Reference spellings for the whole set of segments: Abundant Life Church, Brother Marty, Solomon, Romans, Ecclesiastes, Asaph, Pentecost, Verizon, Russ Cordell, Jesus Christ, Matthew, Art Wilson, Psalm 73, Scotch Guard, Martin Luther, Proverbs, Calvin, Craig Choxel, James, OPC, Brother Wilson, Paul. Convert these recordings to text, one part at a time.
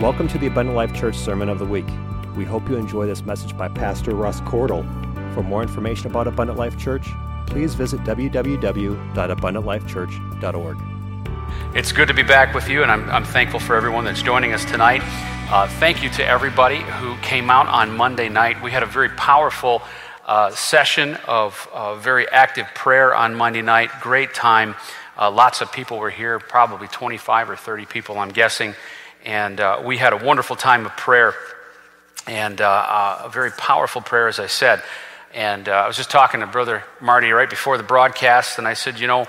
Welcome to the Abundant Life Church Sermon of the Week. We hope you enjoy this message by Pastor Russ Cordell. For more information about Abundant Life Church, please visit www.abundantlifechurch.org. It's good to be back with you, and I'm thankful for everyone that's joining us tonight. Thank you to everybody who came out on Monday night. We had a very powerful session of very active prayer on Monday night. Great time. Lots of people were here, probably 25 or 30 people, I'm guessing. And we had a wonderful time of prayer and a very powerful prayer, as I said. And I was just talking to Brother Marty right before the broadcast, and I said, you know,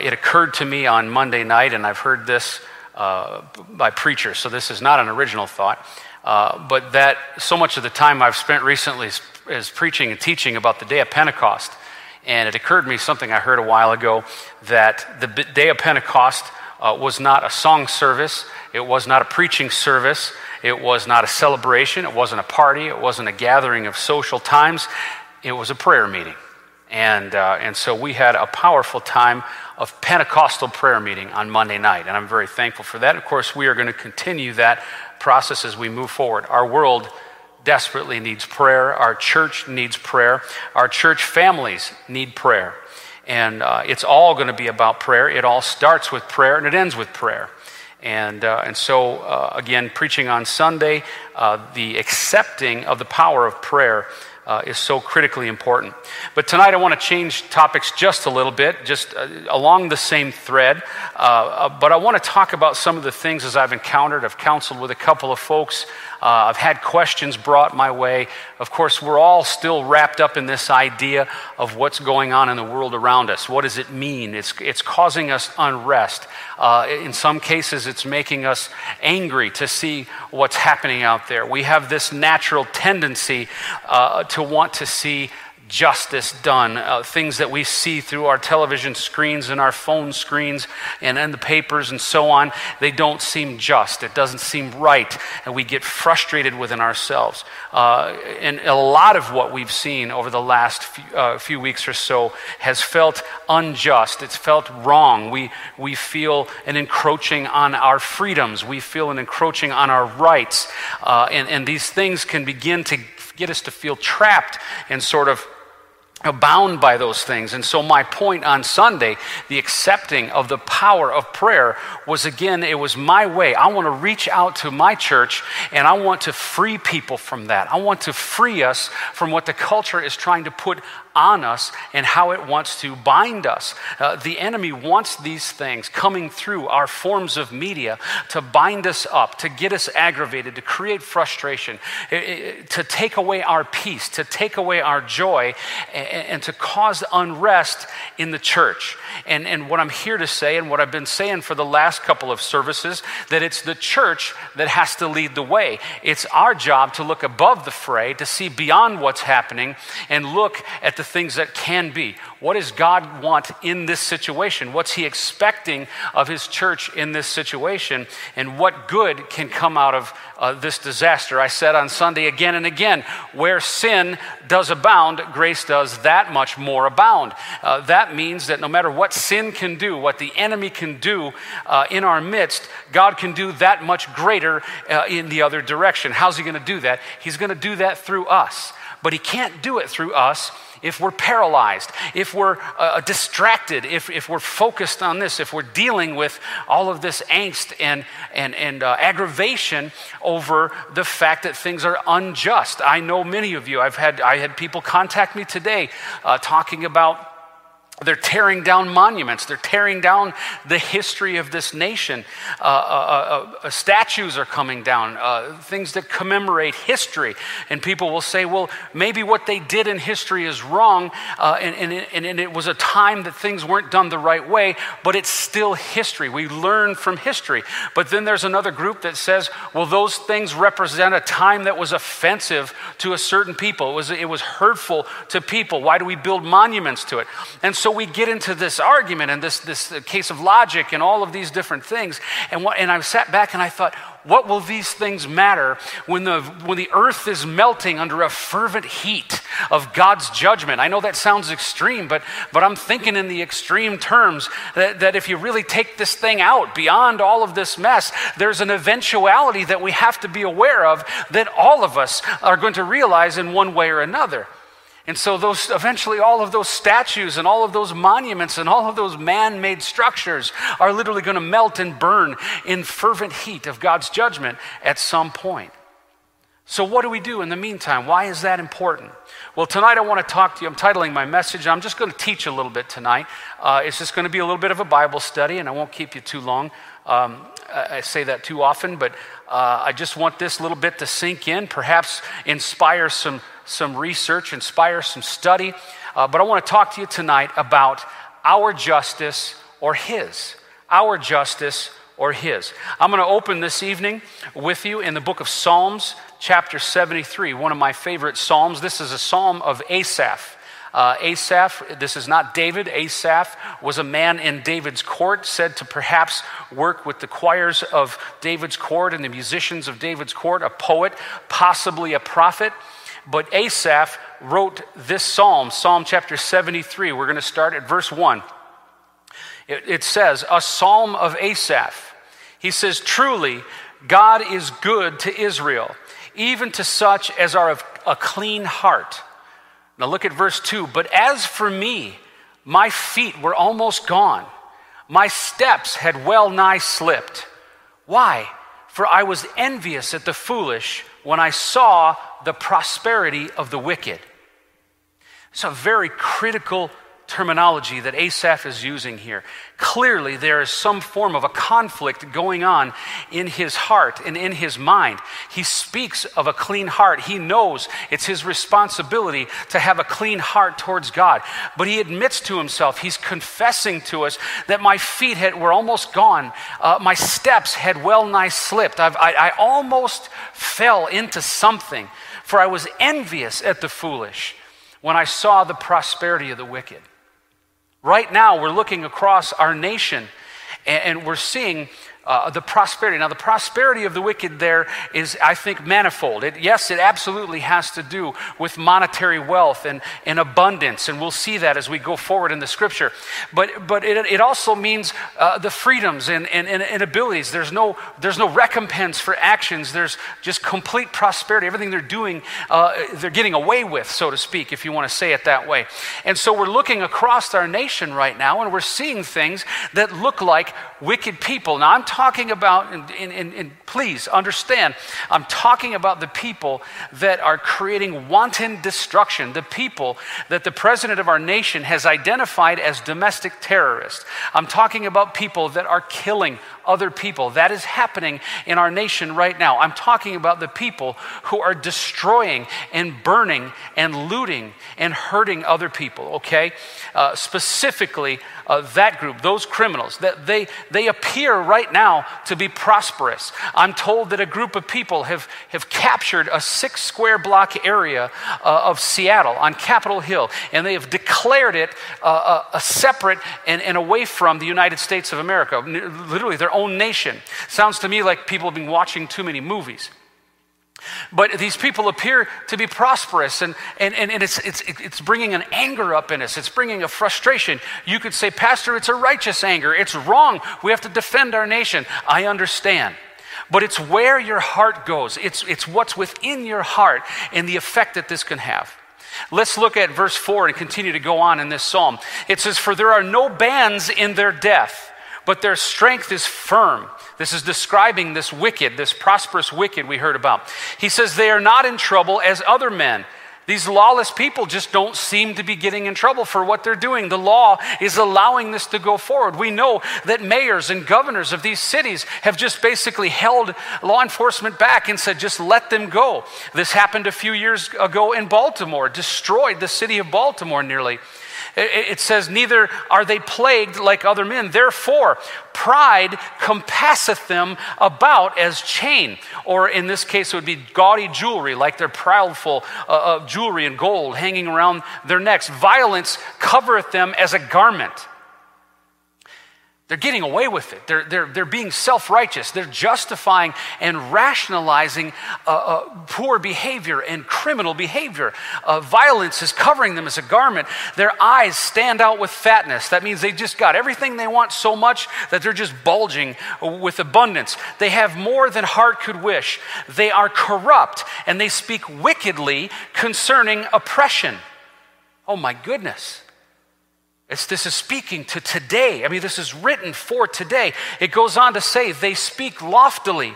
it occurred to me on Monday night, and I've heard this by preachers, so this is not an original thought, but that so much of the time I've spent recently is preaching and teaching about the day of Pentecost. And it occurred to me something I heard a while ago, that the day of Pentecost was not a song service, it was not a preaching service, it was not a celebration, it wasn't a party, it wasn't a gathering of social times, it was a prayer meeting. And so we had a powerful time of Pentecostal prayer meeting on Monday night, and I'm very thankful for that. Of course, we are going to continue that process as we move forward. Our world desperately needs prayer, our church needs prayer, our church families need prayer. And it's all going to be about prayer. It all starts with prayer and it ends with prayer. And so, again, preaching on Sunday, the accepting of the power of prayer is so critically important. But tonight I want to change topics just a little bit, just along the same thread. But I want to talk about some of the things as I've encountered. I've counseled with a couple of folks. I've had questions brought my way. Of course, we're all still wrapped up in this idea of what's going on in the world around us. What does it mean? It's causing us unrest. In some cases, it's making us angry to see what's happening out there. We have this natural tendency to want to see justice done, things that we see through our television screens and our phone screens and the papers and so on. They don't seem just. It doesn't seem right, and we get frustrated within ourselves. And a lot of what we've seen over the last few weeks or so has felt unjust. It's felt wrong. We feel an encroaching on our freedoms. We feel an encroaching on our rights, and these things can begin to get us to feel trapped and sort of bound by those things. And so my point on Sunday, the accepting of the power of prayer, was again, it was my way. I want to reach out to my church and I want to free people from that. I want to free us from what the culture is trying to put on us and how it wants to bind us. The enemy wants these things coming through our forms of media to bind us up, to get us aggravated, to create frustration, to take away our peace, to take away our joy, and to cause unrest in the church. And what I'm here to say, and what I've been saying for the last couple of services, that it's the church that has to lead the way. It's our job to look above the fray, to see beyond what's happening, and look at the things that can be. What does God want in this situation? What's he expecting of his church in this situation? And what good can come out of this disaster? I said on Sunday again and again, where sin does abound, grace does that much more abound. That means that no matter what sin can do, what the enemy can do in our midst, God can do that much greater in the other direction. How's he going to do that? He's going to do that through us. But he can't do it through us if we're paralyzed, if we're distracted, if we're focused on this, if we're dealing with all of this angst and aggravation over the fact that things are unjust. I know many of you. I had people contact me today talking about they're tearing down monuments. They're tearing down the history of this nation. Statues are coming down, things that commemorate history. And people will say, well, maybe what they did in history is wrong, and it was a time that things weren't done the right way, but it's still history. We learn from history. But then there's another group that says, well, those things represent a time that was offensive to a certain people. It was hurtful to people. Why do we build monuments to it? And so so we get into this argument and this case of logic and all of these different things. And I sat back and I thought, what will these things matter when the earth is melting under a fervent heat of God's judgment? I know that sounds extreme, but I'm thinking in the extreme terms that if you really take this thing out beyond all of this mess, there's an eventuality that we have to be aware of that all of us are going to realize in one way or another. And so eventually all of those statues and all of those monuments and all of those man-made structures are literally going to melt and burn in fervent heat of God's judgment at some point. So what do we do in the meantime? Why is that important? Well, tonight I want to talk to you. I'm titling my message. I'm just going to teach a little bit tonight. It's just going to be a little bit of a Bible study, and I won't keep you too long. I say that too often, but I just want this little bit to sink in, perhaps inspire some research, inspire some study. But I want to talk to you tonight about our justice or His. Our justice or His. I'm going to open this evening with you in the book of Psalms, chapter 73, one of my favorite Psalms. This is a Psalm of Asaph. Asaph, this is not David. Asaph was a man in David's court, said to perhaps work with the choirs of David's court and the musicians of David's court, a poet, possibly a prophet. But Asaph wrote this psalm, Psalm chapter 73. We're going to start at verse 1. It says, a psalm of Asaph. He says, truly, God is good to Israel, even to such as are of a clean heart. Now look at verse 2. But as for me, my feet were almost gone. My steps had well nigh slipped. Why? For I was envious at the foolish when I saw the prosperity of the wicked. It's a very critical terminology that Asaph is using here. Clearly, there is some form of a conflict going on in his heart and in his mind. He speaks of a clean heart. He knows it's his responsibility to have a clean heart towards God. But he admits to himself, he's confessing to us that my feet were almost gone. My steps had well nigh slipped. I almost fell into something, for I was envious at the foolish when I saw the prosperity of the wicked. Right now, we're looking across our nation, and we're seeing the prosperity. Now, the prosperity of the wicked there is, I think, manifold. It absolutely has to do with monetary wealth and abundance, and we'll see that as we go forward in the Scripture. But it also means the freedoms and abilities. There's no recompense for actions. There's just complete prosperity. Everything they're doing, they're getting away with, so to speak, if you want to say it that way. And so we're looking across our nation right now, and we're seeing things that look like wicked people. Now, I'm talking about, and please understand, I'm talking about the people that are creating wanton destruction, the people that the president of our nation has identified as domestic terrorists. I'm talking about people that are killing other people. That is happening in our nation right now. I'm talking about the people who are destroying and burning and looting and hurting other people, okay? Specifically, that group, those criminals, that they appear right now to be prosperous. I'm told that a group of people have captured a 6-square block area of Seattle on Capitol Hill, and they have declared it a separate and away from the United States of America, literally their own nation. Sounds to me like people have been watching too many movies. But these people appear to be prosperous, and it's bringing an anger up in us. It's bringing a frustration. You could say, Pastor, it's a righteous anger. It's wrong. We have to defend our nation. I understand. But it's where your heart goes. It's what's within your heart and the effect that this can have. Let's look at verse 4 and continue to go on in this psalm. It says, for there are no bands in their death, but their strength is firm. This is describing this wicked, this prosperous wicked we heard about. He says they are not in trouble as other men. These lawless people just don't seem to be getting in trouble for what they're doing. The law is allowing this to go forward. We know that mayors and governors of these cities have just basically held law enforcement back and said, just let them go. This happened a few years ago in Baltimore, destroyed the city of Baltimore nearly. It says, neither are they plagued like other men. Therefore, pride compasseth them about as chain. Or in this case, it would be gaudy jewelry, like their proudful jewelry and gold hanging around their necks. Violence covereth them as a garment. They're getting away with it. They're being self-righteous. They're justifying and rationalizing poor behavior and criminal behavior. Violence is covering them as a garment. Their eyes stand out with fatness. That means they just got everything they want so much that they're just bulging with abundance. They have more than heart could wish. They are corrupt, and they speak wickedly concerning oppression. Oh my goodness. This is speaking to today. I mean, this is written for today. It goes on to say, they speak loftily.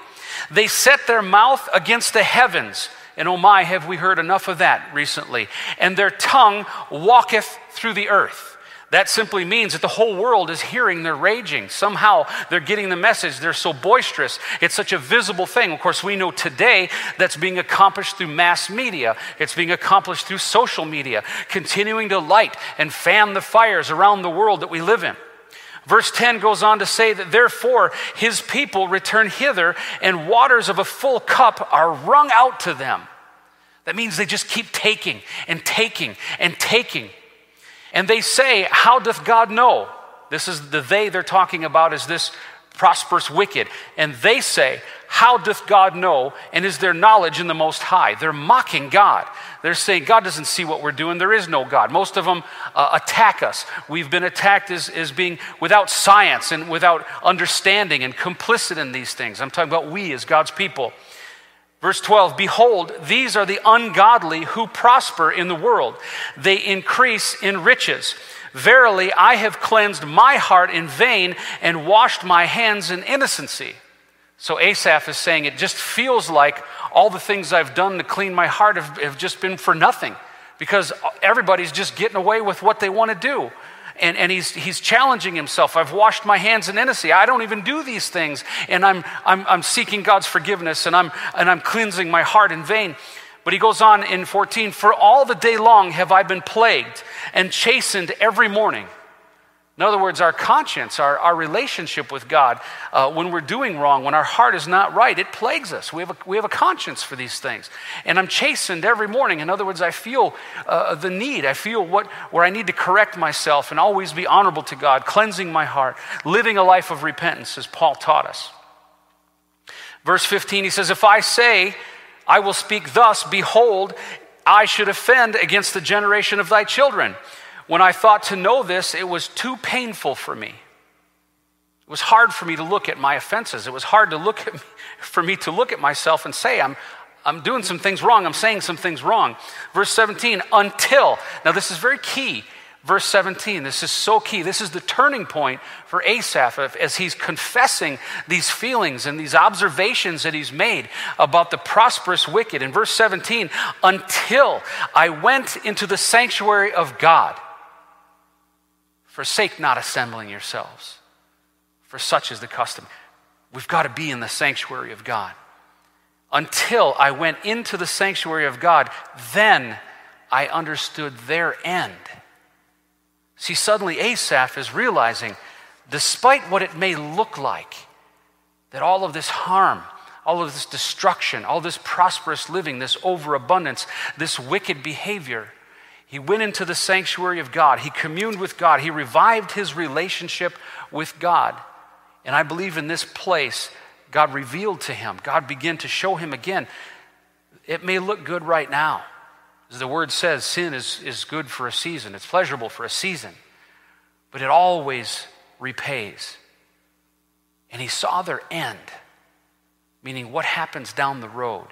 They set their mouth against the heavens. And oh my, have we heard enough of that recently. And their tongue walketh through the earth. That simply means that the whole world is hearing their raging. Somehow they're getting the message. They're so boisterous. It's such a visible thing. Of course, we know today that's being accomplished through mass media. It's being accomplished through social media, continuing to light and fan the fires around the world that we live in. Verse 10 goes on to say that therefore his people return hither, and waters of a full cup are wrung out to them. That means they just keep taking and taking and taking. And they say, how doth God know? This is the they're talking about is this prosperous wicked. And they say, how doth God know? And is there knowledge in the Most High? They're mocking God. They're saying, God doesn't see what we're doing. There is no God. Most of them attack us. We've been attacked as being without science and without understanding and complicit in these things. I'm talking about we as God's people. Verse 12, behold, these are the ungodly who prosper in the world. They increase in riches. Verily, I have cleansed my heart in vain and washed my hands in innocency. So Asaph is saying, it just feels like all the things I've done to clean my heart have just been for nothing, because everybody's just getting away with what they want to do. And he's challenging himself. I've washed my hands in innocency. I don't even do these things, and I'm seeking God's forgiveness, and I'm cleansing my heart in vain. But he goes on in 14, for all the day long have I been plagued and chastened every morning. In other words, our conscience, our relationship with God, when we're doing wrong, when our heart is not right, it plagues us. We have a conscience for these things. And I'm chastened every morning. In other words, I feel the need. I feel where I need to correct myself and always be honorable to God, cleansing my heart, living a life of repentance, as Paul taught us. Verse 15, he says, if I say, I will speak thus, behold, I should offend against the generation of thy children. When I thought to know this, it was too painful for me. It was hard for me to look at my offenses. It was hard to for me to look at myself and say, I'm doing some things wrong. I'm saying some things wrong. Verse 17, until. Now this is very key. Verse 17, this is so key. This is the turning point for Asaph as he's confessing these feelings and these observations that he's made about the prosperous wicked. In verse 17, until I went into the sanctuary of God. Forsake not assembling yourselves, for such is the custom. We've got to be in the sanctuary of God. Until I went into the sanctuary of God, then I understood their end. See, suddenly Asaph is realizing, despite what it may look like, that all of this harm, all of this destruction, all this prosperous living, this overabundance, this wicked behavior, he went into the sanctuary of God. He communed with God. He revived his relationship with God. And I believe in this place, God revealed to him. God began to show him again. It may look good right now. As the word says, sin is good for a season. It's pleasurable for a season. But it always repays. And he saw their end, meaning what happens down the road.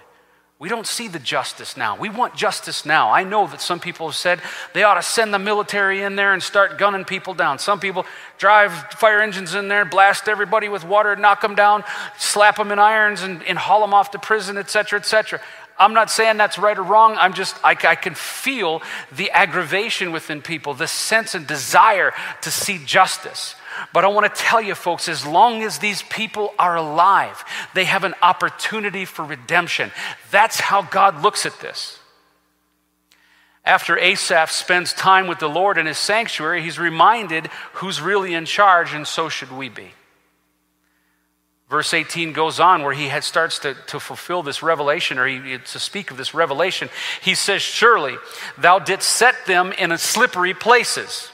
We don't see the justice now. We want justice now. I know that some people have said they ought to send the military in there and start gunning people down. Some people drive fire engines in there, blast everybody with water, knock them down, slap them in irons and haul them off to prison, et cetera, et cetera. I'm not saying that's right or wrong. I can feel the aggravation within people, the sense and desire to see justice. But I want to tell you folks, as long as these people are alive, they have an opportunity for redemption. That's how God looks at this. After Asaph spends time with the Lord in his sanctuary, he's reminded who's really in charge, and so should we be. Verse 18 goes on where he starts to fulfill this revelation, or to speak of this revelation. He says, "Surely thou didst set them in slippery places."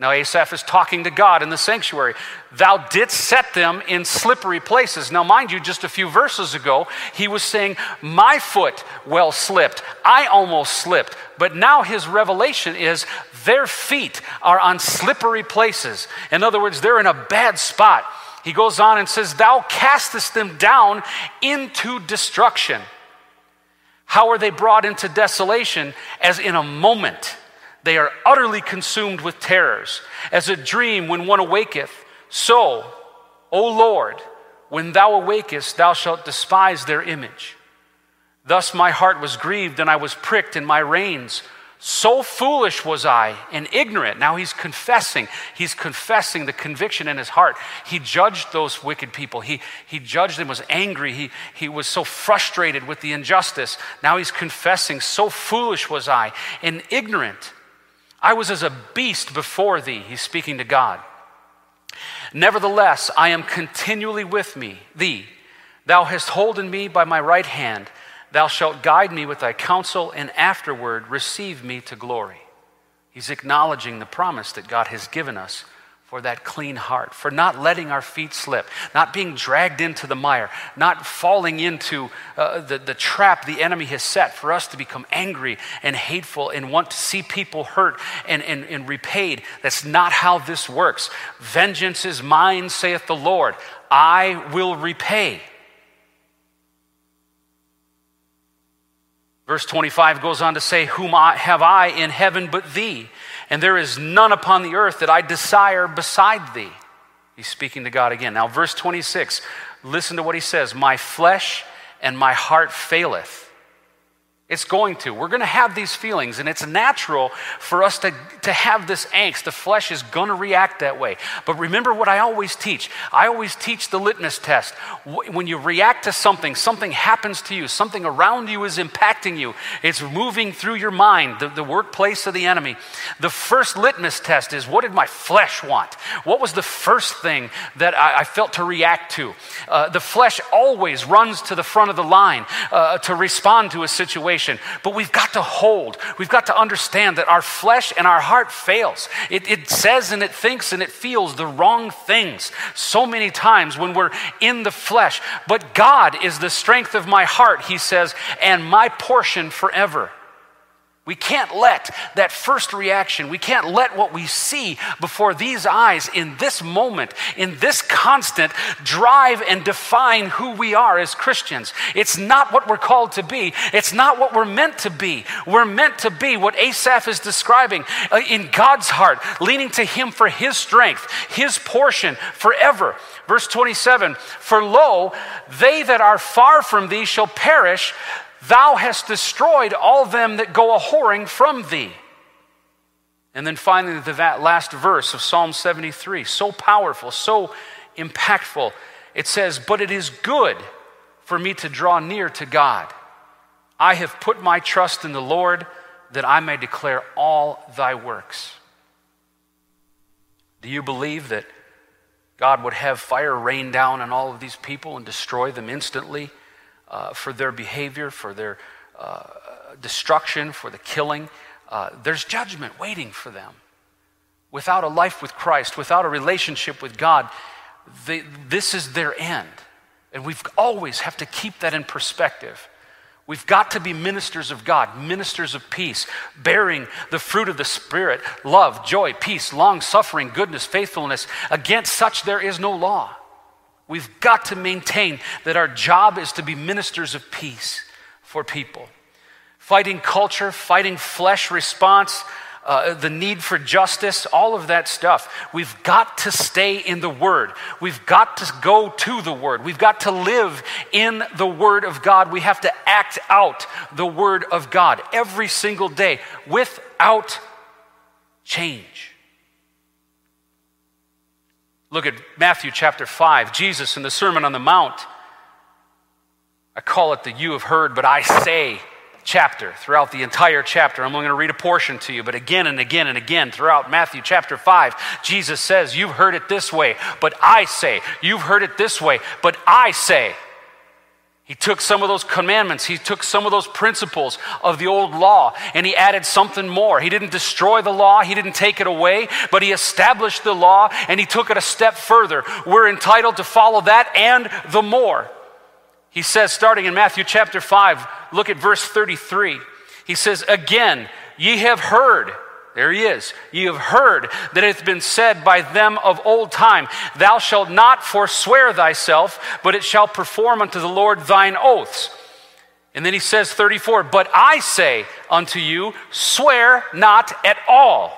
Now Asaph is talking to God in the sanctuary. Thou didst set them in slippery places. Now mind you, just a few verses ago, he was saying, my foot well slipped. I almost slipped. But now his revelation is their feet are on slippery places. In other words, they're in a bad spot. He goes on and says, thou castest them down into destruction. How are they brought into desolation? As in a moment. They are utterly consumed with terrors, as a dream when one awaketh. So, O Lord, when thou awakest, thou shalt despise their image. Thus my heart was grieved, and I was pricked in my reins. So foolish was I and ignorant. Now he's confessing. He's confessing the conviction in his heart. He judged those wicked people. He judged them, was angry. He was so frustrated with the injustice. Now he's confessing, so foolish was I and ignorant. I was as a beast before thee. He's speaking to God. Nevertheless, I am continually with thee. Thou hast holden me by my right hand. Thou shalt guide me with thy counsel, and afterward receive me to glory. He's acknowledging the promise that God has given us for that clean heart, for not letting our feet slip, not being dragged into the mire, not falling into the trap the enemy has set for us to become angry and hateful and want to see people hurt and repaid. That's not how this works. Vengeance is mine, saith the Lord. I will repay. Verse 25 goes on to say, whom have I in heaven but thee? And there is none upon the earth that I desire beside thee. He's speaking to God again. Now, verse 26, listen to what he says. My flesh and my heart faileth. It's going to. We're going to have these feelings, and it's natural for us to have this angst. The flesh is going to react that way. But remember what I always teach. I always teach the litmus test. When you react to something, something happens to you. Something around you is impacting you. It's moving through your mind, the workplace of the enemy. The first litmus test is, what did my flesh want? What was the first thing that I felt to react to? The flesh always runs to the front of the line to respond to a situation. But we've got to understand that our flesh and our heart fails. It says and it thinks and it feels the wrong things so many times when we're in the flesh. But God is the strength of my heart, he says, and my portion forever. We can't let that first reaction, we can't let what we see before these eyes in this moment, in this constant, drive and define who we are as Christians. It's not what we're called to be. It's not what we're meant to be. We're meant to be what Asaph is describing in God's heart, leaning to him for his strength, his portion forever. Verse 27, for lo, they that are far from thee shall perish. Thou hast destroyed all them that go a-whoring from thee. And then finally, the last verse of Psalm 73, so powerful, so impactful. It says, but it is good for me to draw near to God. I have put my trust in the Lord, that I may declare all thy works. Do you believe that God would have fire rain down on all of these people and destroy them instantly? For their behavior, for their destruction, for the killing. There's judgment waiting for them. Without a life with Christ, without a relationship with God, this is their end. And we always have to keep that in perspective. We've got to be ministers of God, ministers of peace, bearing the fruit of the Spirit, love, joy, peace, long-suffering, goodness, faithfulness. Against such there is no law. We've got to maintain that our job is to be ministers of peace for people. Fighting culture, fighting flesh response, the need for justice, all of that stuff. We've got to stay in the Word. We've got to go to the Word. We've got to live in the Word of God. We have to act out the Word of God every single day without change. Look at Matthew chapter 5. Jesus in the Sermon on the Mount. I call it the you have heard, but I say chapter, throughout the entire chapter. I'm only going to read a portion to you, but again and again and again throughout Matthew chapter 5, Jesus says, you've heard it this way, but I say. You've heard it this way, but I say. He took some of those commandments, he took some of those principles of the old law, and he added something more. He didn't destroy the law, he didn't take it away, but he established the law and he took it a step further. We're entitled to follow that and the more. He says, starting in Matthew chapter 5, look at verse 33. He says, again, ye have heard, there he is, ye have heard that it hath been said by them of old time, thou shalt not forswear thyself, but it shall perform unto the Lord thine oaths. And then he says, 34, but I say unto you, swear not at all,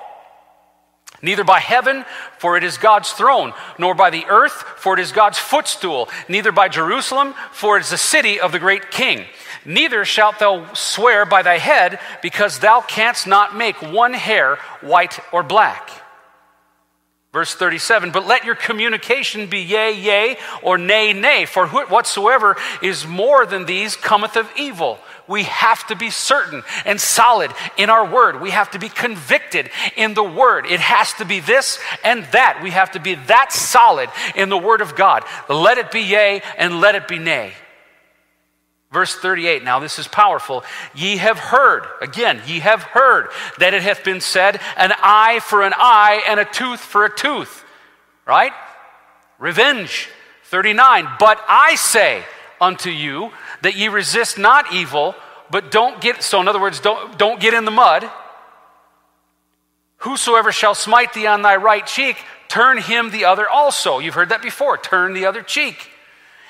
neither by heaven, for it is God's throne, nor by the earth, for it is God's footstool, neither by Jerusalem, for it is the city of the great king. Neither shalt thou swear by thy head, because thou canst not make one hair white or black. Verse 37, but let your communication be yea, yea, or nay, nay, for whatsoever is more than these cometh of evil. We have to be certain and solid in our word. We have to be convicted in the word. It has to be this and that. We have to be that solid in the word of God. Let it be yea and let it be nay. Verse 38, now this is powerful. Ye have heard, again, ye have heard that it hath been said, an eye for an eye and a tooth for a tooth, right? Revenge, 39, but I say unto you that ye resist not evil, but don't get, so in other words, don't get in the mud. Whosoever shall smite thee on thy right cheek, turn him the other also. You've heard that before, turn the other cheek.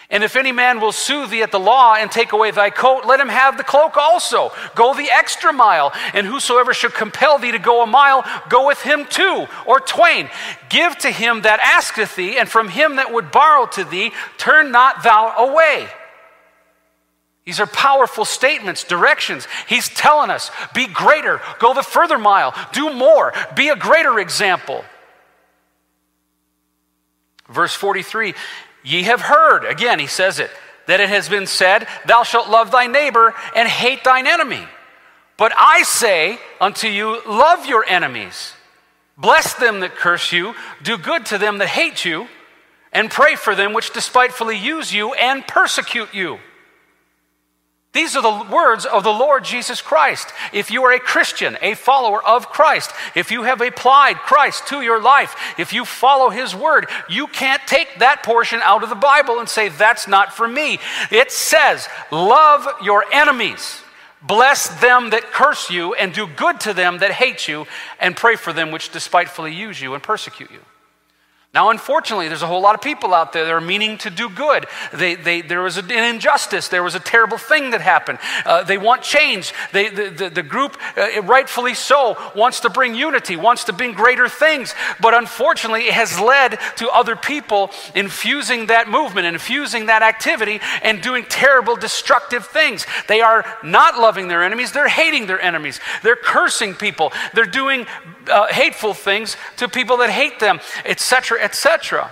And if any man will sue thee at the law and take away thy coat, let him have the cloak also. Go the extra mile, and whosoever shall compel thee to go a mile, go with him too, or twain. Give to him that asketh thee, and from him that would borrow to thee, turn not thou away. These are powerful statements, directions. He's telling us, be greater, go the further mile, do more, be a greater example. Verse 43, ye have heard, again he says it, that it has been said, thou shalt love thy neighbor and hate thine enemy. But I say unto you, love your enemies, bless them that curse you, do good to them that hate you, and pray for them which despitefully use you and persecute you. These are the words of the Lord Jesus Christ. If you are a Christian, a follower of Christ, if you have applied Christ to your life, if you follow his word, you can't take that portion out of the Bible and say, that's not for me. It says, love your enemies, bless them that curse you, and do good to them that hate you, and pray for them which despitefully use you and persecute you. Now, unfortunately, there's a whole lot of people out there that are meaning to do good. There was an injustice. There was a terrible thing that happened. They want change. The group, rightfully so, wants to bring unity, wants to bring greater things. But unfortunately, it has led to other people infusing that movement, infusing that activity, and doing terrible, destructive things. They are not loving their enemies. They're hating their enemies. They're cursing people. They're doing hateful things to people that hate them, etc., etc.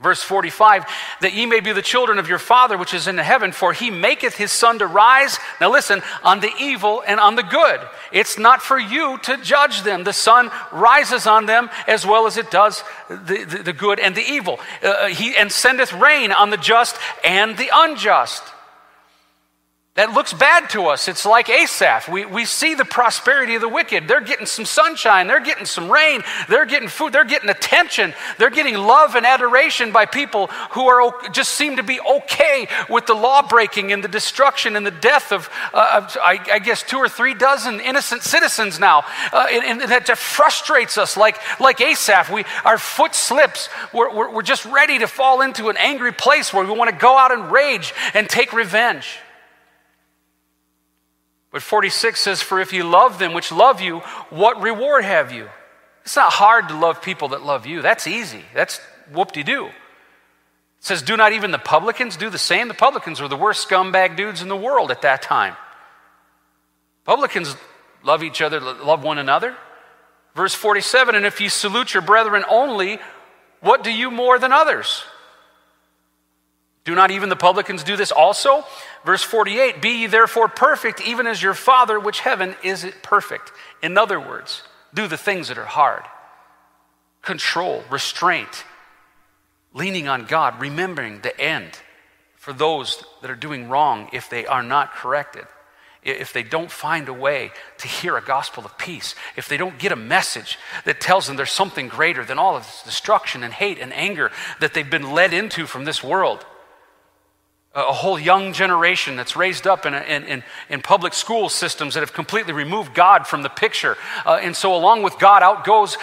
Verse 45, that ye may be the children of your Father which is in heaven, for he maketh his sun to rise, now listen, on the evil and on the good. It's not for you to judge them. The sun rises on them as well as it does the good and the evil. And sendeth rain on the just and the unjust. That looks bad to us. It's like Asaph. We see the prosperity of the wicked. They're getting some sunshine. They're getting some rain. They're getting food. They're getting attention. They're getting love and adoration by people who are just seem to be okay with the law breaking and the destruction and the death of, I guess, 2 or 3 dozen innocent citizens now. And that just frustrates us. Like Asaph, our foot slips. We're just ready to fall into an angry place where we want to go out and rage and take revenge. But 46 says, for if ye love them which love you, what reward have you? It's not hard to love people that love you. That's easy. That's whoop-de-doo. It says, do not even the publicans do the same? The publicans were the worst scumbag dudes in the world at that time. Publicans love each other, love one another. Verse 47, and if ye salute your brethren only, what do you more than others? Do not even the publicans do this also? Verse 48, be ye therefore perfect, even as your Father which heaven is perfect. In other words, do the things that are hard. Control, restraint, leaning on God, remembering the end for those that are doing wrong if they are not corrected. If they don't find a way to hear a gospel of peace, if they don't get a message that tells them there's something greater than all of this destruction and hate and anger that they've been led into from this world. A whole young generation that's raised up in public school systems that have completely removed God from the picture. And so along with God out goes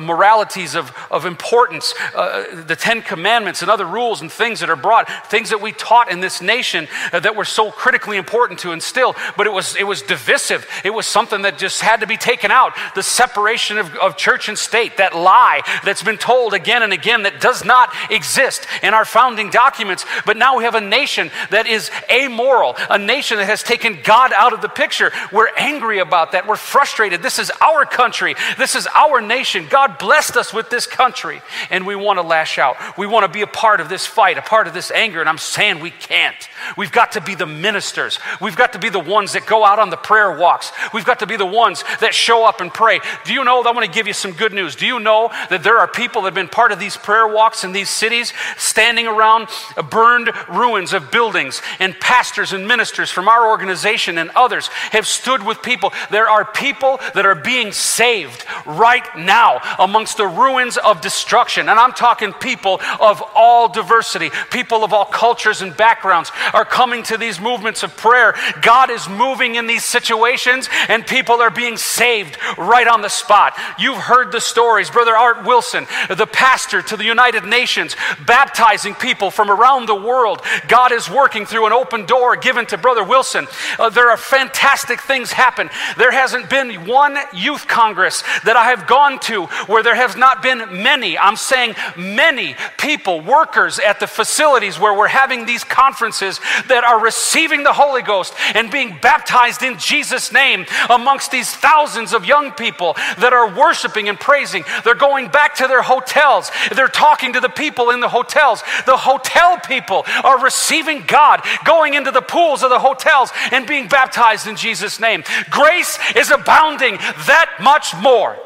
moralities of importance, the Ten Commandments and other rules and things that are brought, things that we taught in this nation that were so critically important to instill, but it was divisive. It was something that just had to be taken out. The separation of church and state, that lie that's been told again and again that does not exist in our founding documents. But now we have a nation that is amoral, a nation that has taken God out of the picture. We're angry about that. We're frustrated. This is our country. This is our nation. God blessed us with this country, and we want to lash out. We want to be a part of this fight, a part of this anger, and I'm saying we can't. We've got to be the ministers. We've got to be the ones that go out on the prayer walks. We've got to be the ones that show up and pray. Do you know, I want to give you some good news. Do you know that there are people that have been part of these prayer walks in these cities, standing around burned ruins of buildings, and pastors and ministers from our organization and others have stood with people. There are people that are being saved right now amongst the ruins of destruction. And I'm talking people of all diversity, people of all cultures and backgrounds are coming to these movements of prayer. God is moving in these situations and people are being saved right on the spot. You've heard the stories. Brother Art Wilson, the pastor to the United Nations, baptizing people from around the world. God is working through an open door given to Brother Wilson. There are fantastic things happen. There hasn't been one youth congress that I have gone to where there has not been many, I'm saying many people, workers at the facilities where we're having these conferences that are receiving the Holy Ghost and being baptized in Jesus' name amongst these thousands of young people that are worshiping and praising. They're going back to their hotels. They're talking to the people in the hotels. The hotel people are receiving God, going into the pools of the hotels and being baptized in Jesus' name. Grace is abounding that much more.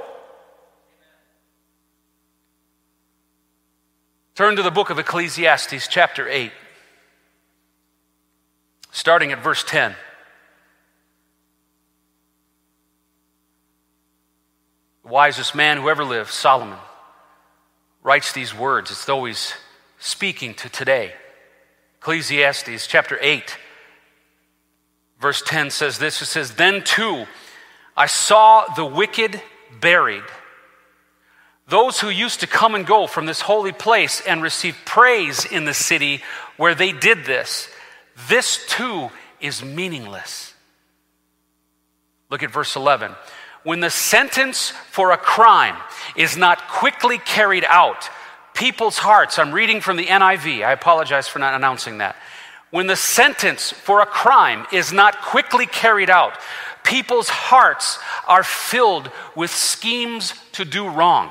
Turn to the book of Ecclesiastes, chapter 8, starting at verse 10. The wisest man who ever lived, Solomon, writes these words. It's though he's speaking to today. Ecclesiastes chapter 8, verse 10 says this. It says, then too, I saw the wicked buried, those who used to come and go from this holy place and receive praise in the city where they did this. This too is meaningless. Look at verse 11. When the sentence for a crime is not quickly carried out, people's hearts, I'm reading from the NIV, I apologize for not announcing that. When the sentence for a crime is not quickly carried out, people's hearts are filled with schemes to do wrong.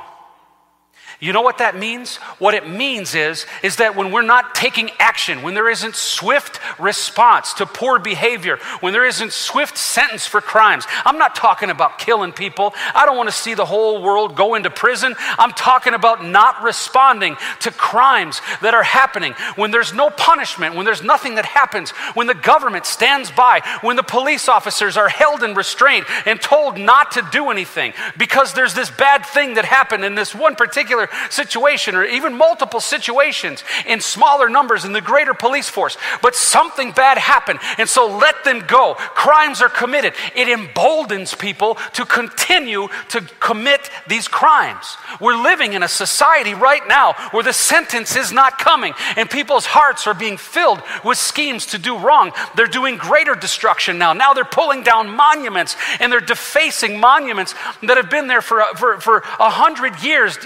You know what that means? What it means is that when we're not taking action, when there isn't swift response to poor behavior, when there isn't swift sentence for crimes, I'm not talking about killing people. I don't want to see the whole world go into prison. I'm talking about not responding to crimes that are happening. When there's no punishment, when there's nothing that happens, when the government stands by, when the police officers are held in restraint and told not to do anything because there's this bad thing that happened in this one particular situation, or even multiple situations in smaller numbers in the greater police force, but something bad happened, and so let them go. Crimes are committed. It emboldens people to continue to commit these crimes. We're living in a society right now where the sentence is not coming, and people's hearts are being filled with schemes to do wrong. They're doing greater destruction now. Now they're pulling down monuments, and they're defacing monuments that have been there for 100 years.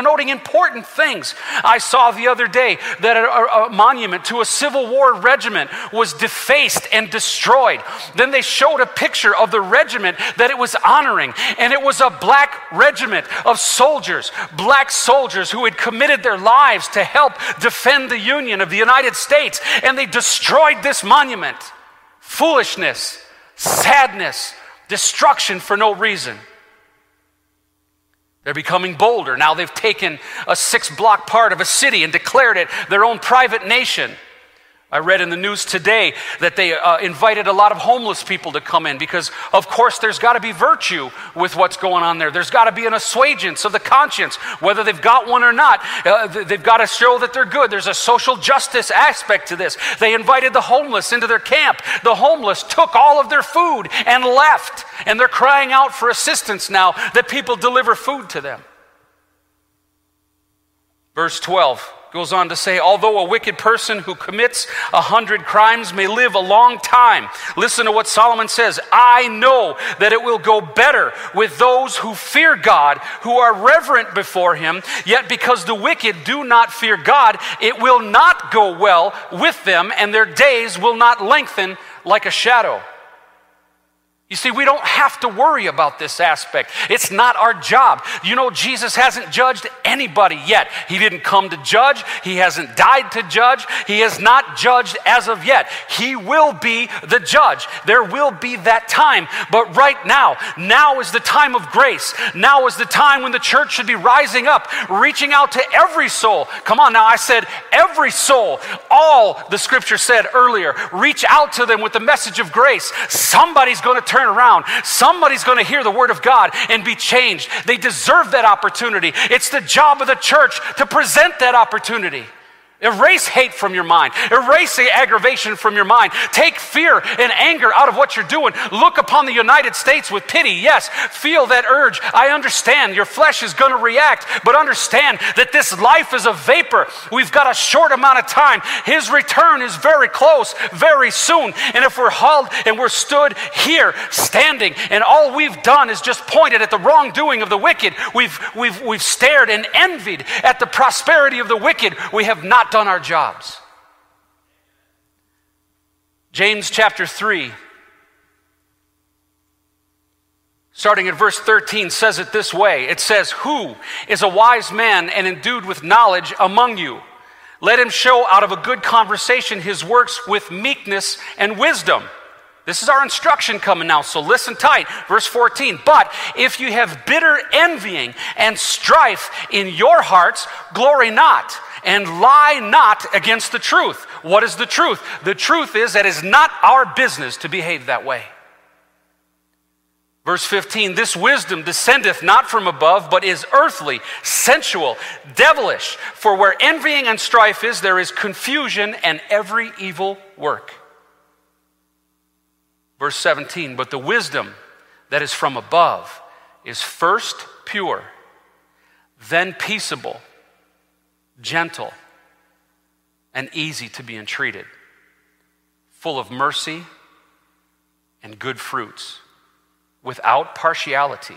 denoting important things. I saw the other day that a monument to a Civil War regiment was defaced and destroyed. Then they showed a picture of the regiment that it was honoring, and it was a black regiment of soldiers, black soldiers who had committed their lives to help defend the Union of the United States, and they destroyed this monument. Foolishness, sadness, destruction for no reason. They're becoming bolder. Now they've taken a 6-block part of a city and declared it their own private nation. I read in the news today that they invited a lot of homeless people to come in because, of course, there's got to be virtue with what's going on there. There's got to be an assuagence of the conscience, whether they've got one or not. They've got to show that they're good. There's a social justice aspect to this. They invited the homeless into their camp. The homeless took all of their food and left, and they're crying out for assistance now that people deliver food to them. Verse 12 goes on to say, although a wicked person who commits 100 crimes may live a long time, listen to what Solomon says, I know that it will go better with those who fear God, who are reverent before him, yet because the wicked do not fear God, it will not go well with them, and their days will not lengthen like a shadow. You see, we don't have to worry about this aspect. It's not our job. You know, Jesus hasn't judged anybody yet. He didn't come to judge. He hasn't died to judge. He has not judged as of yet. He will be the judge. There will be that time. But right now is the time of grace. Now is the time when the church should be rising up, reaching out to every soul. Come on now, I said every soul. All the scripture said earlier, reach out to them with the message of grace. Somebody's going to turn around. Somebody's going to hear the word of God and be changed. They deserve that opportunity. It's the job of the church to present that opportunity. Erase hate from your mind. Erase the aggravation from your mind. Take fear and anger out of what you're doing. Look upon the United States with pity. Yes, feel that urge. I understand your flesh is going to react, but understand that this life is a vapor. We've got a short amount of time. His return is very close, very soon. And if we're hauled and we're stood here standing, and all we've done is just pointed at the wrongdoing of the wicked, we've stared and envied at the prosperity of the wicked, we have not done our jobs. James chapter 3, starting at verse 13, says it this way. It says, who is a wise man and endued with knowledge among you? Let him show out of a good conversation his works with meekness and wisdom. This is our instruction coming now, so listen tight. Verse 14, but if you have bitter envying and strife in your hearts, glory not, and lie not against the truth. What is the truth? The truth is that it is not our business to behave that way. Verse 15, this wisdom descendeth not from above, but is earthly, sensual, devilish. For where envying and strife is, there is confusion and every evil work. Verse 17, but the wisdom that is from above is first pure, then peaceable, gentle, and easy to be entreated, full of mercy and good fruits, without partiality,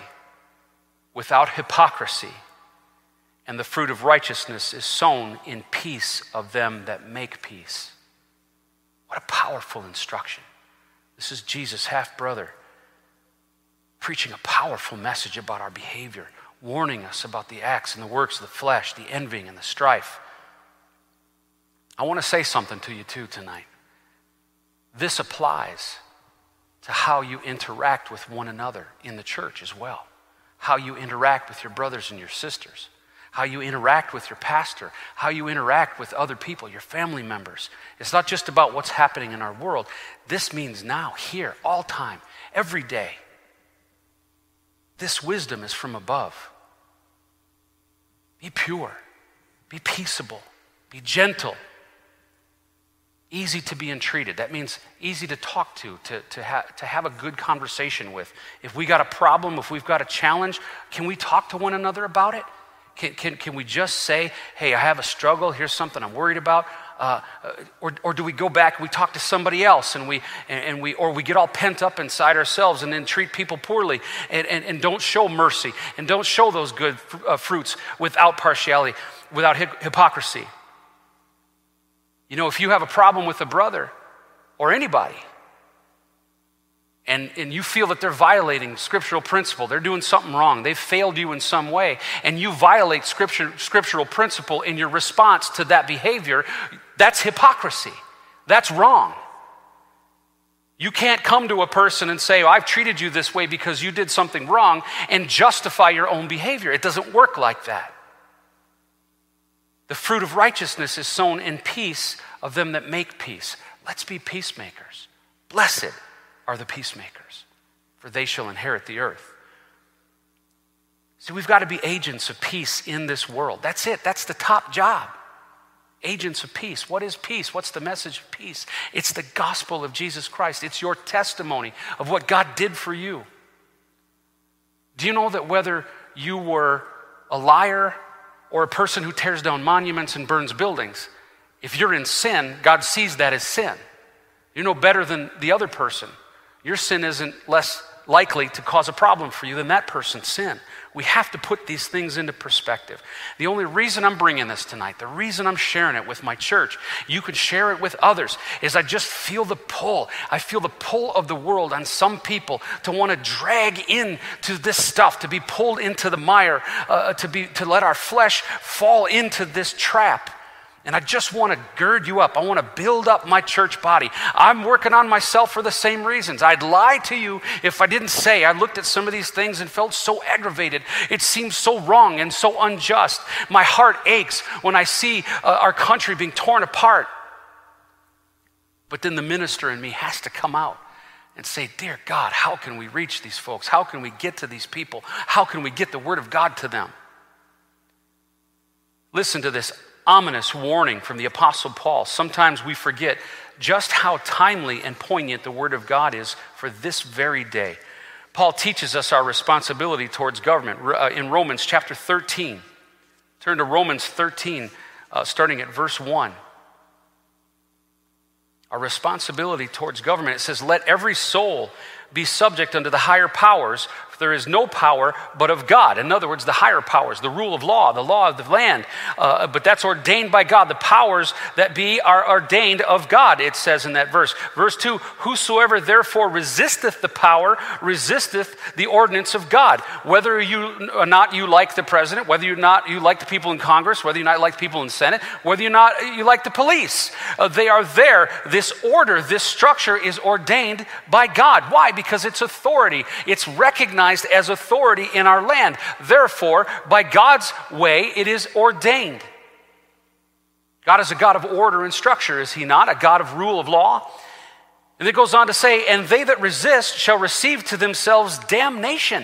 without hypocrisy, and the fruit of righteousness is sown in peace of them that make peace. What a powerful instruction. This is Jesus' half-brother preaching a powerful message about our behavior, warning us about the acts and the works of the flesh, the envying and the strife. I want to say something to you too tonight. This applies to how you interact with one another in the church as well, how you interact with your brothers and your sisters, how you interact with your pastor, how you interact with other people, your family members. It's not just about what's happening in our world. This means now, here, all time, every day. This wisdom is from above. Be pure, be peaceable, be gentle, easy to be entreated. That means easy to talk to have a good conversation with. If we got a problem, if we've got a challenge, can we talk to one another about it? Can we just say, hey, I have a struggle, here's something I'm worried about. or do we go back, we talk to somebody else, and we get all pent up inside ourselves and then treat people poorly and don't show mercy and don't show those good fruits without partiality, without hypocrisy. You know, if you have a problem with a brother or anybody, and you feel that they're violating scriptural principle, they're doing something wrong, they've failed you in some way, and you violate scriptural principle in your response to that behavior, that's hypocrisy. That's wrong. You can't come to a person and say, oh, I've treated you this way because you did something wrong, and justify your own behavior. It doesn't work like that. The fruit of righteousness is sown in peace of them that make peace. Let's be peacemakers. Blessed are the peacemakers, for they shall inherit the earth. See, we've got to be agents of peace in this world. That's it. That's the top job. Agents of peace. What is peace? What's the message of peace? It's the gospel of Jesus Christ. It's your testimony of what God did for you. Do you know that whether you were a liar or a person who tears down monuments and burns buildings, if you're in sin, God sees that as sin. You're no better than the other person. Your sin isn't less likely to cause a problem for you than that person's sin. We have to put these things into perspective. The only reason I'm bringing this tonight, the reason I'm sharing it with my church, you could share it with others, is I just feel the pull. I feel the pull of the world on some people to want to drag into this stuff, to be pulled into the mire, to let our flesh fall into this trap. And I just want to gird you up. I want to build up my church body. I'm working on myself for the same reasons. I'd lie to you if I didn't say I looked at some of these things and felt so aggravated. It seems so wrong and so unjust. My heart aches when I see our country being torn apart. But then the minister in me has to come out and say, dear God, how can we reach these folks? How can we get to these people? How can we get the word of God to them? Listen to this ominous warning from the Apostle Paul. Sometimes we forget just how timely and poignant the Word of God is for this very day. Paul teaches us our responsibility towards government in Romans chapter 13. Turn to Romans 13, starting at verse 1. Our responsibility towards government. It says, let every soul be subject unto the higher powers, for there is no power but of God. In other words, the higher powers, the rule of law, the law of the land, but that's ordained by God. The powers that be are ordained of God, it says in that verse. Verse 2, whosoever therefore resisteth the power, resisteth the ordinance of God. Whether you or not you like the president, whether or not you like the people in Congress, whether or not you like the people in Senate, whether or not you like the police, they are there. This order, this structure is ordained by God. Why? Because it's authority. It's recognized as authority in our land. Therefore, by God's way, it is ordained. God is a God of order and structure, is he not? A God of rule of law. And it goes on to say, and they that resist shall receive to themselves damnation.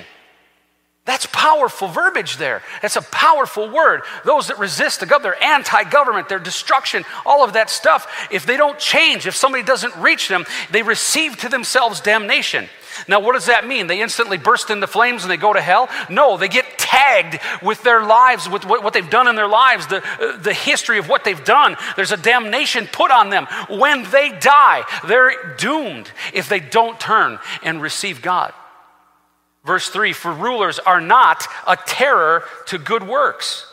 That's powerful verbiage there. That's a powerful word. Those that resist the government, they're anti-government, their destruction, all of that stuff. If they don't change, if somebody doesn't reach them, they receive to themselves damnation. Now, what does that mean? They instantly burst into flames and they go to hell? No, they get tagged with their lives, with what they've done in their lives, the history of what they've done. There's a damnation put on them. When they die, they're doomed if they don't turn and receive God. Verse 3, for rulers are not a terror to good works,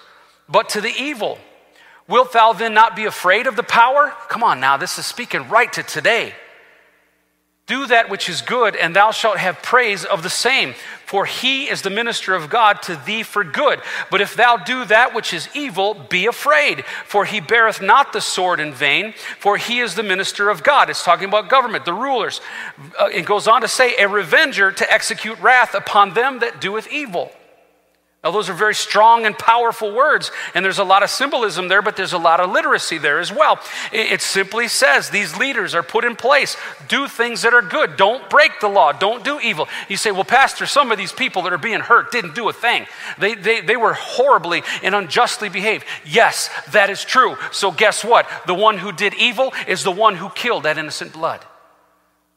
but to the evil. Wilt thou then not be afraid of the power? Come on now, this is speaking right to today. Do that which is good, and thou shalt have praise of the same, for he is the minister of God to thee for good. But if thou do that which is evil, be afraid, for he beareth not the sword in vain, for he is the minister of God. It's talking about government, the rulers. It goes on to say, a revenger to execute wrath upon them that doeth evil. Now, those are very strong and powerful words, and there's a lot of symbolism there, but there's a lot of literacy there as well. It simply says these leaders are put in place. Do things that are good. Don't break the law. Don't do evil. You say, well, Pastor, some of these people that are being hurt didn't do a thing. They were horribly and unjustly behaved. Yes, that is true. So guess what? The one who did evil is the one who killed that innocent blood.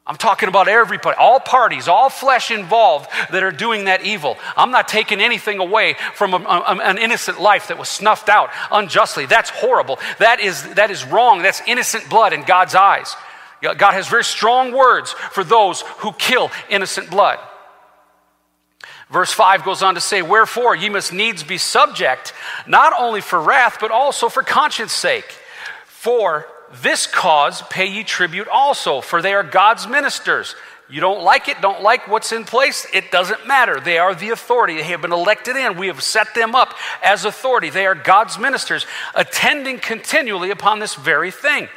I'm talking about everybody, all parties, all flesh involved that are doing that evil. I'm not taking anything away from an innocent life that was snuffed out unjustly. That's horrible. That is wrong. That's innocent blood in God's eyes. God has very strong words for those who kill innocent blood. Verse 5 goes on to say, "Wherefore ye must needs be subject, not only for wrath, but also for conscience sake. For this cause pay ye tribute also, for they are God's ministers." You don't like it, don't like what's in place, it doesn't matter. They are the authority. They have been elected in. We have set them up as authority. They are God's ministers, attending continually upon this very thing.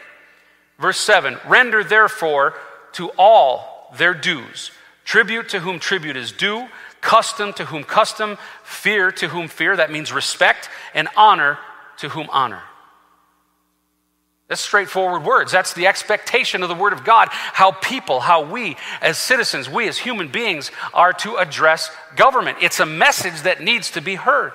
Verse 7, "Render therefore to all their dues, tribute to whom tribute is due, custom to whom custom, fear to whom fear," that means respect, "and honor to whom honor." That's straightforward words. That's the expectation of the Word of God, how people, how we as citizens, we as human beings are to address government. It's a message that needs to be heard.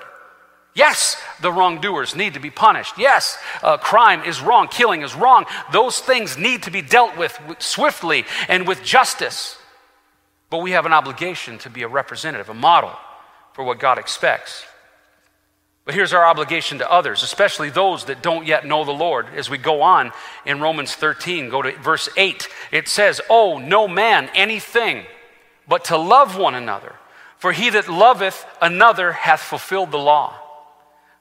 Yes, the wrongdoers need to be punished. Yes, crime is wrong, killing is wrong. Those things need to be dealt with swiftly and with justice. But we have an obligation to be a representative, a model for what God expects. But here's our obligation to others, especially those that don't yet know the Lord. As we go on in Romans 13, go to verse 8, it says, "Owe no man anything, but to love one another. For he that loveth another hath fulfilled the law.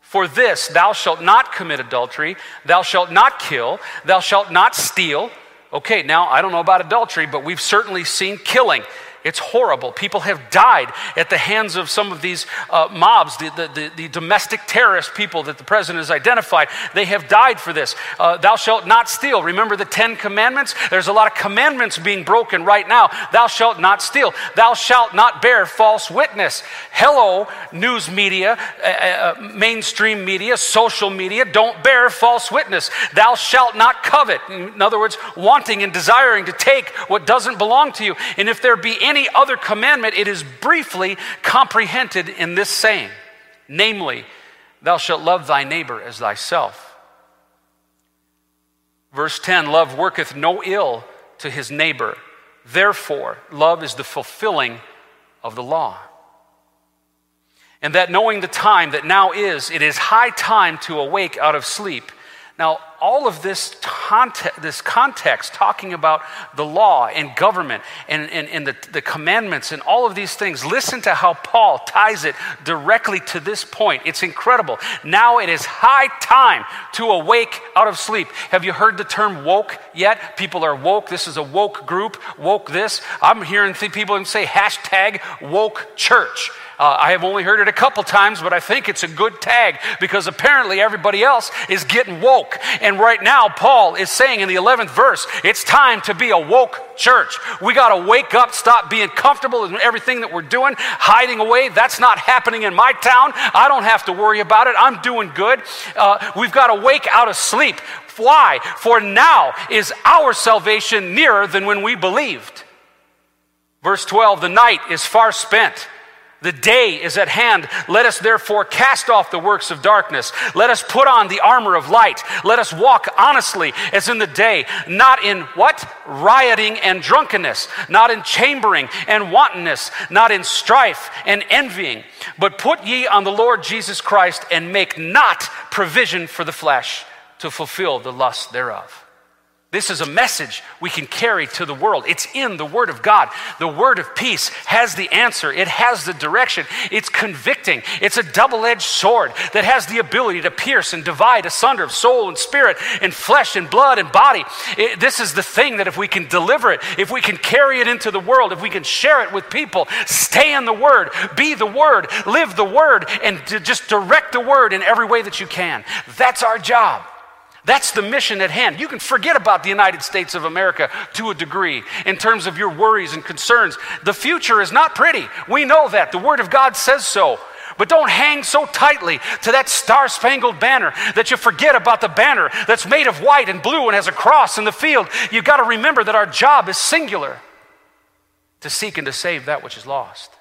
For this, thou shalt not commit adultery, thou shalt not kill, thou shalt not steal." Okay, now I don't know about adultery, but we've certainly seen killing. It's horrible. People have died at the hands of some of these mobs, the domestic terrorist people that the president has identified. They have died for this. Thou shalt not steal. Remember the 10 commandments? There's a lot of commandments being broken right now. Thou shalt not steal. Thou shalt not bear false witness. Hello, news media, mainstream media, social media, don't bear false witness. Thou shalt not covet. In other words, wanting and desiring to take what doesn't belong to you. And if there be any other commandment, it is briefly comprehended in this saying, namely, thou shalt love thy neighbor as thyself. Verse 10, "Love worketh no ill to his neighbor. Therefore, love is the fulfilling of the law. And that knowing the time that now is, it is high time to awake out of sleep." Now, all of this context talking about the law and government and the commandments and all of these things, listen to how Paul ties it directly to this point. It's incredible. Now it is high time to awake out of sleep. Have you heard the term woke yet? People are woke. This is a woke group, woke this. I'm hearing people say #WokeChurch. I have only heard it a couple times, but I think it's a good tag because apparently everybody else is getting woke. And right now, Paul is saying in the 11th verse, it's time to be a woke church. We got to wake up, stop being comfortable in everything that we're doing, hiding away. That's not happening in my town. I don't have to worry about it. I'm doing good. We've got to wake out of sleep. Why? For now is our salvation nearer than when we believed. Verse 12, "The night is far spent. The day is at hand. Let us therefore cast off the works of darkness. Let us put on the armor of light. Let us walk honestly as in the day, not in" what? "Rioting and drunkenness, not in chambering and wantonness, not in strife and envying. But put ye on the Lord Jesus Christ, and make not provision for the flesh to fulfill the lust thereof." This is a message we can carry to the world. It's in the Word of God. The Word of peace has the answer. It has the direction. It's convicting. It's a double-edged sword that has the ability to pierce and divide asunder of soul and spirit and flesh and blood and body. This is the thing that if we can deliver it, if we can carry it into the world, if we can share it with people, stay in the Word, be the Word, live the Word, and just direct the Word in every way that you can. That's our job. That's the mission at hand. You can forget about the United States of America to a degree in terms of your worries and concerns. The future is not pretty. We know that. The Word of God says so. But don't hang so tightly to that star-spangled banner that you forget about the banner that's made of white and blue and has a cross in the field. You've got to remember that our job is singular, to seek and to save that which is lost.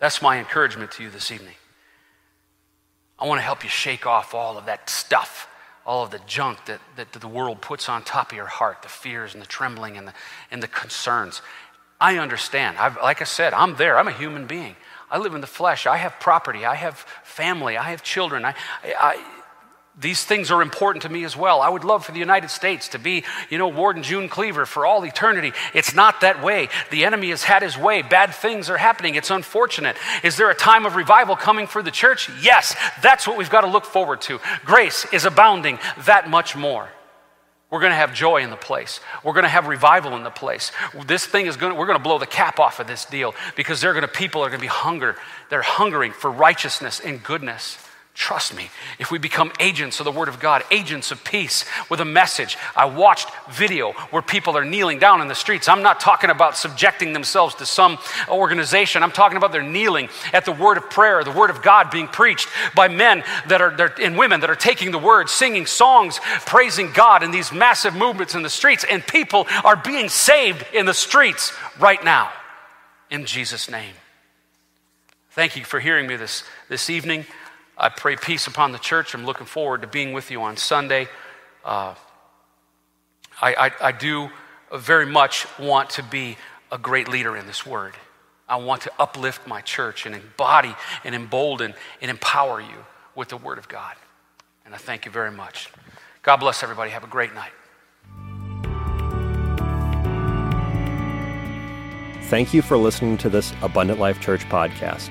That's my encouragement to you this evening. I want to help you shake off all of that stuff, all of the junk that the world puts on top of your heart, the fears and the trembling and the concerns. I understand. Like I said, I'm there. I'm a human being. I live in the flesh. I have property. I have family. I have children. These things are important to me as well. I would love for the United States to be, Warden June Cleaver for all eternity. It's not that way. The enemy has had his way. Bad things are happening. It's unfortunate. Is there a time of revival coming for the church? Yes. That's what we've got to look forward to. Grace is abounding that much more. We're going to have joy in the place. We're going to have revival in the place. We're going to blow the cap off of this deal because people are going to be they're hungering for righteousness and goodness. Trust me, if we become agents of the Word of God, agents of peace with a message. I watched video where people are kneeling down in the streets. I'm not talking about subjecting themselves to some organization. I'm talking about they're kneeling at the word of prayer, the Word of God being preached by men and women that are taking the Word, singing songs, praising God in these massive movements in the streets. And people are being saved in the streets right now in Jesus' name. Thank you for hearing me this evening. I pray peace upon the church. I'm looking forward to being with you on Sunday. I do very much want to be a great leader in this word. I want to uplift my church and embody and embolden and empower you with the Word of God. And I thank you very much. God bless everybody. Have a great night. Thank you for listening to this Abundant Life Church podcast.